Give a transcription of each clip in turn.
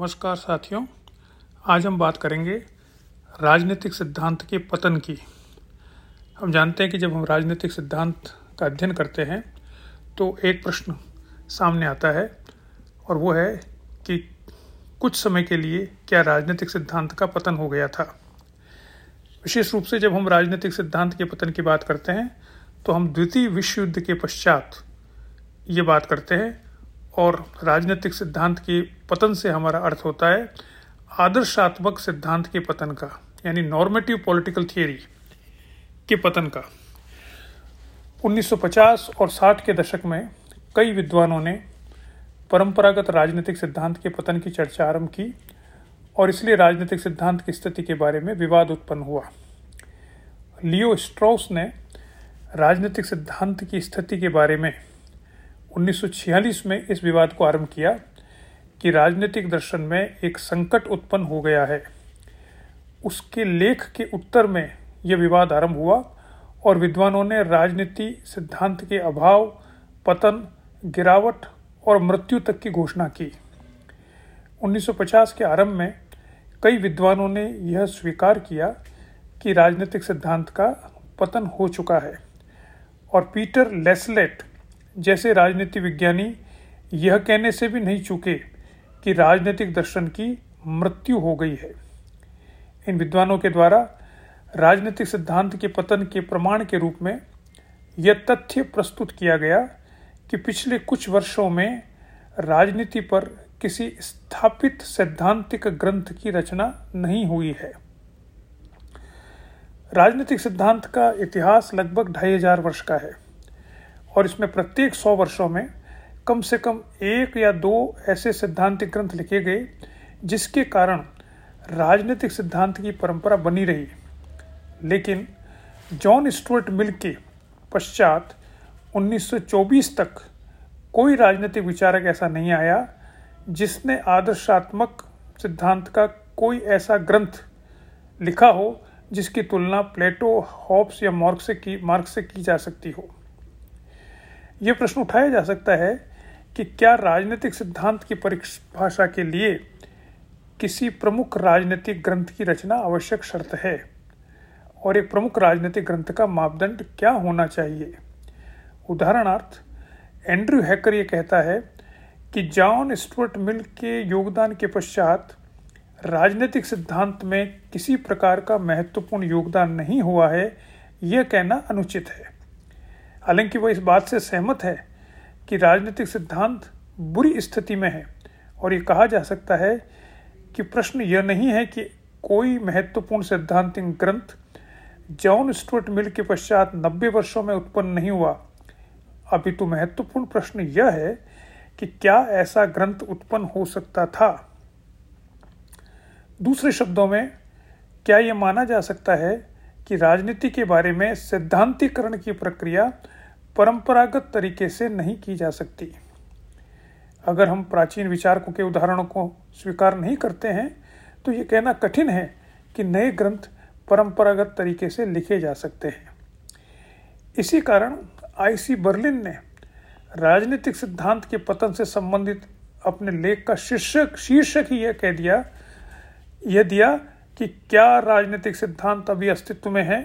नमस्कार साथियों, आज हम बात करेंगे राजनीतिक सिद्धांत के पतन की। हम जानते हैं कि जब हम राजनीतिक सिद्धांत का अध्ययन करते हैं तो एक प्रश्न सामने आता है और वो है कि कुछ समय के लिए क्या राजनीतिक सिद्धांत का पतन हो गया था। विशेष रूप से जब हम राजनीतिक सिद्धांत के पतन की बात करते हैं तो हम द्वितीय विश्व युद्ध के पश्चात ये बात करते हैं और राजनीतिक सिद्धांत के पतन से हमारा अर्थ होता है आदर्शात्मक सिद्धांत के पतन का, यानी नॉर्मेटिव पॉलिटिकल थियरी के पतन का। 1950 और 60 के दशक में कई विद्वानों ने परंपरागत राजनीतिक सिद्धांत के पतन की चर्चा आरंभ की और इसलिए राजनीतिक सिद्धांत की स्थिति के बारे में विवाद उत्पन्न हुआ। लियो स्ट्रॉस ने राजनीतिक सिद्धांत की स्थिति के बारे में 1946 में इस विवाद को आरंभ किया कि राजनीतिक दर्शन में एक संकट उत्पन्न हो गया है। उसके लेख के उत्तर में यह विवाद आरंभ हुआ और विद्वानों ने राजनीति सिद्धांत के अभाव, पतन, गिरावट और मृत्यु तक की घोषणा की। 1950 के आरंभ में कई विद्वानों ने यह स्वीकार किया कि राजनीतिक सिद्धांत का पतन हो चुका है और पीटर लेस्लेट जैसे राजनीति विज्ञानी यह कहने से भी नहीं चूके कि राजनीतिक दर्शन की मृत्यु हो गई है। इन विद्वानों के द्वारा राजनीतिक सिद्धांत के पतन के प्रमाण के रूप में यह तथ्य प्रस्तुत किया गया कि पिछले कुछ वर्षों में राजनीति पर किसी स्थापित सैद्धांतिक ग्रंथ की रचना नहीं हुई है। राजनीतिक सिद्धांत का इतिहास लगभग 2500 वर्ष का है और इसमें प्रत्येक 100 वर्षों में कम से कम एक या दो ऐसे सैद्धांतिक ग्रंथ लिखे गए जिसके कारण राजनीतिक सिद्धांत की परंपरा बनी रही। लेकिन जॉन स्टुअर्ट मिल के पश्चात 1924 तक कोई राजनीतिक विचारक ऐसा नहीं आया जिसने आदर्शात्मक सिद्धांत का कोई ऐसा ग्रंथ लिखा हो जिसकी तुलना प्लेटो, हॉब्स या मार्क्स से की जा सकती हो। यह प्रश्न उठाया जा सकता है कि क्या राजनीतिक सिद्धांत की परिभाषा के लिए किसी प्रमुख राजनीतिक ग्रंथ की रचना आवश्यक शर्त है और एक प्रमुख राजनीतिक ग्रंथ का मापदंड क्या होना चाहिए। उदाहरणार्थ, एंड्रयू हैकर ये कहता है कि जॉन स्टुअर्ट मिल के योगदान के पश्चात राजनीतिक सिद्धांत में किसी प्रकार का महत्वपूर्ण योगदान नहीं हुआ है, यह कहना अनुचित है। हालांकि वह इस बात से सहमत है कि राजनीतिक सिद्धांत बुरी स्थिति में है और ये कहा जा सकता है कि प्रश्न यह नहीं है कि कोई महत्वपूर्ण सैद्धांतिक ग्रंथ जॉन स्टुअर्ट मिल के पश्चात 90 वर्षों में उत्पन्न नहीं हुआ। अभी तो महत्वपूर्ण प्रश्न यह है कि क्या ऐसा ग्रंथ उत्पन्न हो सकता था। दूसरे शब्दों में, क्या यह माना जा सकता है कि राजनीति के बारे में सिद्धांतीकरण की प्रक्रिया परंपरागत तरीके से नहीं की जा सकती। अगर हम प्राचीन विचारकों के उदाहरणों को स्वीकार नहीं करते हैं तो ये कहना कठिन है कि नए ग्रंथ परंपरागत तरीके से लिखे जा सकते हैं। इसी कारण आईसी बर्लिन ने राजनीतिक सिद्धांत के पतन से संबंधित अपने लेख का शीर्षक ही यह कह दिया कि क्या राजनीतिक सिद्धांत अभी अस्तित्व में है।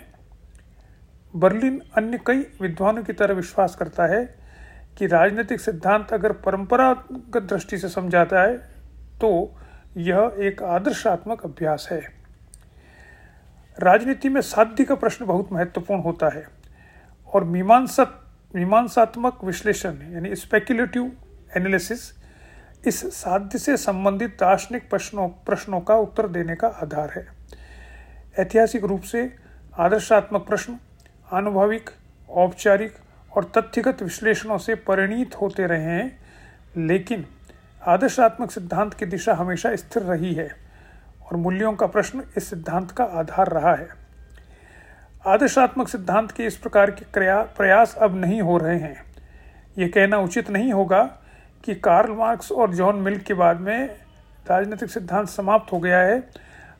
बर्लिन अन्य कई विद्वानों की तरह विश्वास करता है कि राजनीतिक सिद्धांत अगर परंपरागत दृष्टि से समझाता है तो यह एक आदर्शात्मक अभ्यास है। राजनीति में साध्य का प्रश्न बहुत महत्वपूर्ण होता है और मीमांसात्मक विश्लेषण यानी स्पेक्युलेटिव एनालिसिस इस साध्य से संबंधित दार्शनिक प्रश्नों का उत्तर देने का आधार है। ऐतिहासिक रूप से आदर्शात्मक प्रश्न आनुभाविक, औपचारिक और तथ्यगत विश्लेषणों से परिणीत होते रहे हैं, लेकिन आदर्शात्मक सिद्धांत की दिशा हमेशा स्थिर रही है और मूल्यों का प्रश्न इस सिद्धांत का आधार रहा है। आदर्शात्मक सिद्धांत के इस प्रकार के प्रयास अब नहीं हो रहे हैं। ये कहना उचित नहीं होगा कि कार्ल मार्क्स और जॉन मिल के बाद में राजनीतिक सिद्धांत समाप्त हो गया है।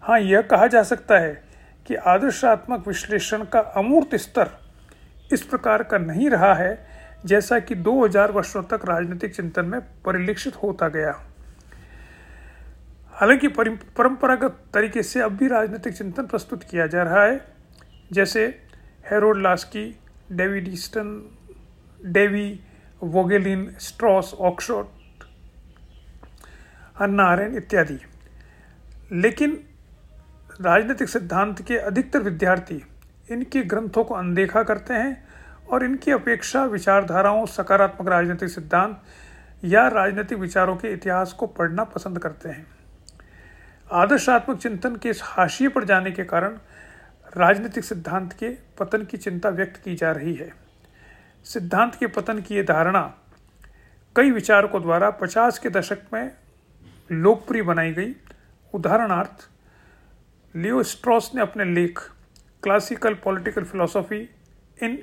हाँ, यह कहा जा सकता है कि आदर्शात्मक विश्लेषण का अमूर्त स्तर इस प्रकार का नहीं रहा है जैसा कि 2000 वर्षों तक राजनीतिक चिंतन में परिलक्षित होता गया। हालांकि परंपरागत तरीके से अब भी राजनीतिक चिंतन प्रस्तुत किया जा रहा है, जैसे Harold Laski, David Easton, Davy Voegelin, Strauss, Oxford, Hannah Arendt इत्यादि। लेकिन राजनीतिक सिद्धांत के अधिकतर विद्यार्थी इनके ग्रंथों को अनदेखा करते हैं और इनकी अपेक्षा विचारधाराओं, सकारात्मक राजनीतिक सिद्धांत या राजनीतिक विचारों के इतिहास को पढ़ना पसंद करते हैं। आदर्शात्मक चिंतन के इस हाशिए पर जाने के कारण राजनीतिक सिद्धांत के पतन की चिंता व्यक्त की जा रही है। सिद्धांत के पतन की ये धारणा कई विचारकों द्वारा 50 के दशक में लोकप्रिय बनाई गई। उदाहरणार्थ, लियो स्ट्रॉस ने अपने लेख classical political philosophy in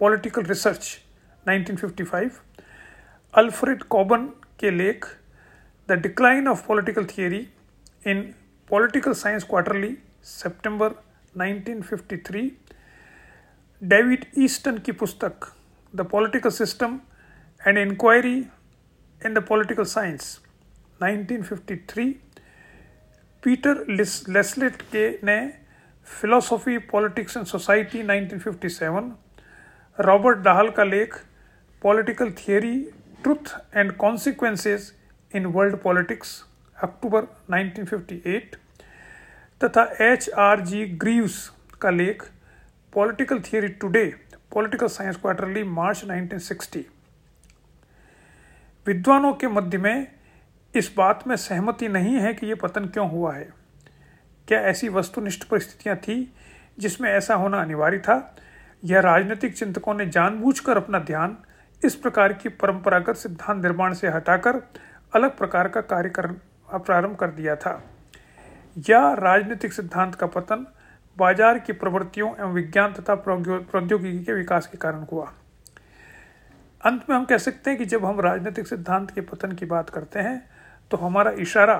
political research 1955, Alfred Cobban के लेख the decline of political theory in political science quarterly सितंबर 1953, डेविड ईस्टन की पुस्तक the political system and inquiry in the political science 1953, Peter Laslett के ने philosophy politics and society 1957, Robert Dahl का लेख political theory truth and consequences in world politics अक्टूबर 1958, तथा H. R. G. Greaves का लेख political theory today political science quarterly मार्च 1960। विद्वानों के मध्य में इस बात में सहमति नहीं है कि ये पतन क्यों हुआ है। क्या ऐसी वस्तुनिष्ठ परिस्थितियां थी जिसमें ऐसा होना अनिवार्य था, या राजनीतिक चिंतकों ने जानबूझकर अपना ध्यान इस प्रकार की परंपरागत सिद्धांत निर्माण से हटाकर अलग प्रकार का कार्य प्रारंभ कर दिया था, या राजनीतिक सिद्धांत का पतन बाजार की प्रवृत्तियों एवं विज्ञान तथा प्रौद्योगिकी के विकास के कारण हुआ। अंत में हम कह सकते हैं कि जब हम राजनीतिक सिद्धांत के पतन की बात करते हैं तो हमारा इशारा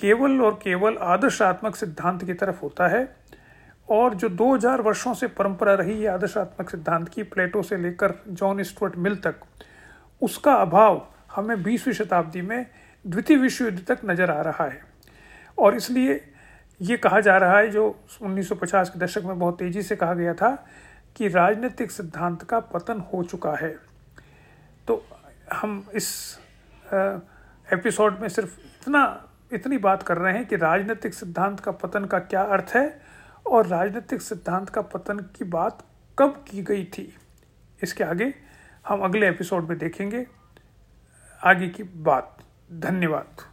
केवल और केवल आदर्शात्मक सिद्धांत की तरफ होता है, और जो 2000 वर्षों से परंपरा रही है आदर्शात्मक सिद्धांत की, प्लेटो से लेकर जॉन स्टुअर्ट मिल तक, उसका अभाव हमें 20वीं शताब्दी में द्वितीय विश्व युद्ध तक नज़र आ रहा है। और इसलिए ये कहा जा रहा है, जो 1950 के दशक में बहुत तेज़ी से कहा गया था, कि राजनीतिक सिद्धांत का पतन हो चुका है। तो हम इस एपिसोड में सिर्फ इतनी बात कर रहे हैं कि राजनीतिक सिद्धांत का पतन का क्या अर्थ है और राजनीतिक सिद्धांत का पतन की बात कब की गई थी। इसके आगे हम अगले एपिसोड में देखेंगे आगे की बात। धन्यवाद।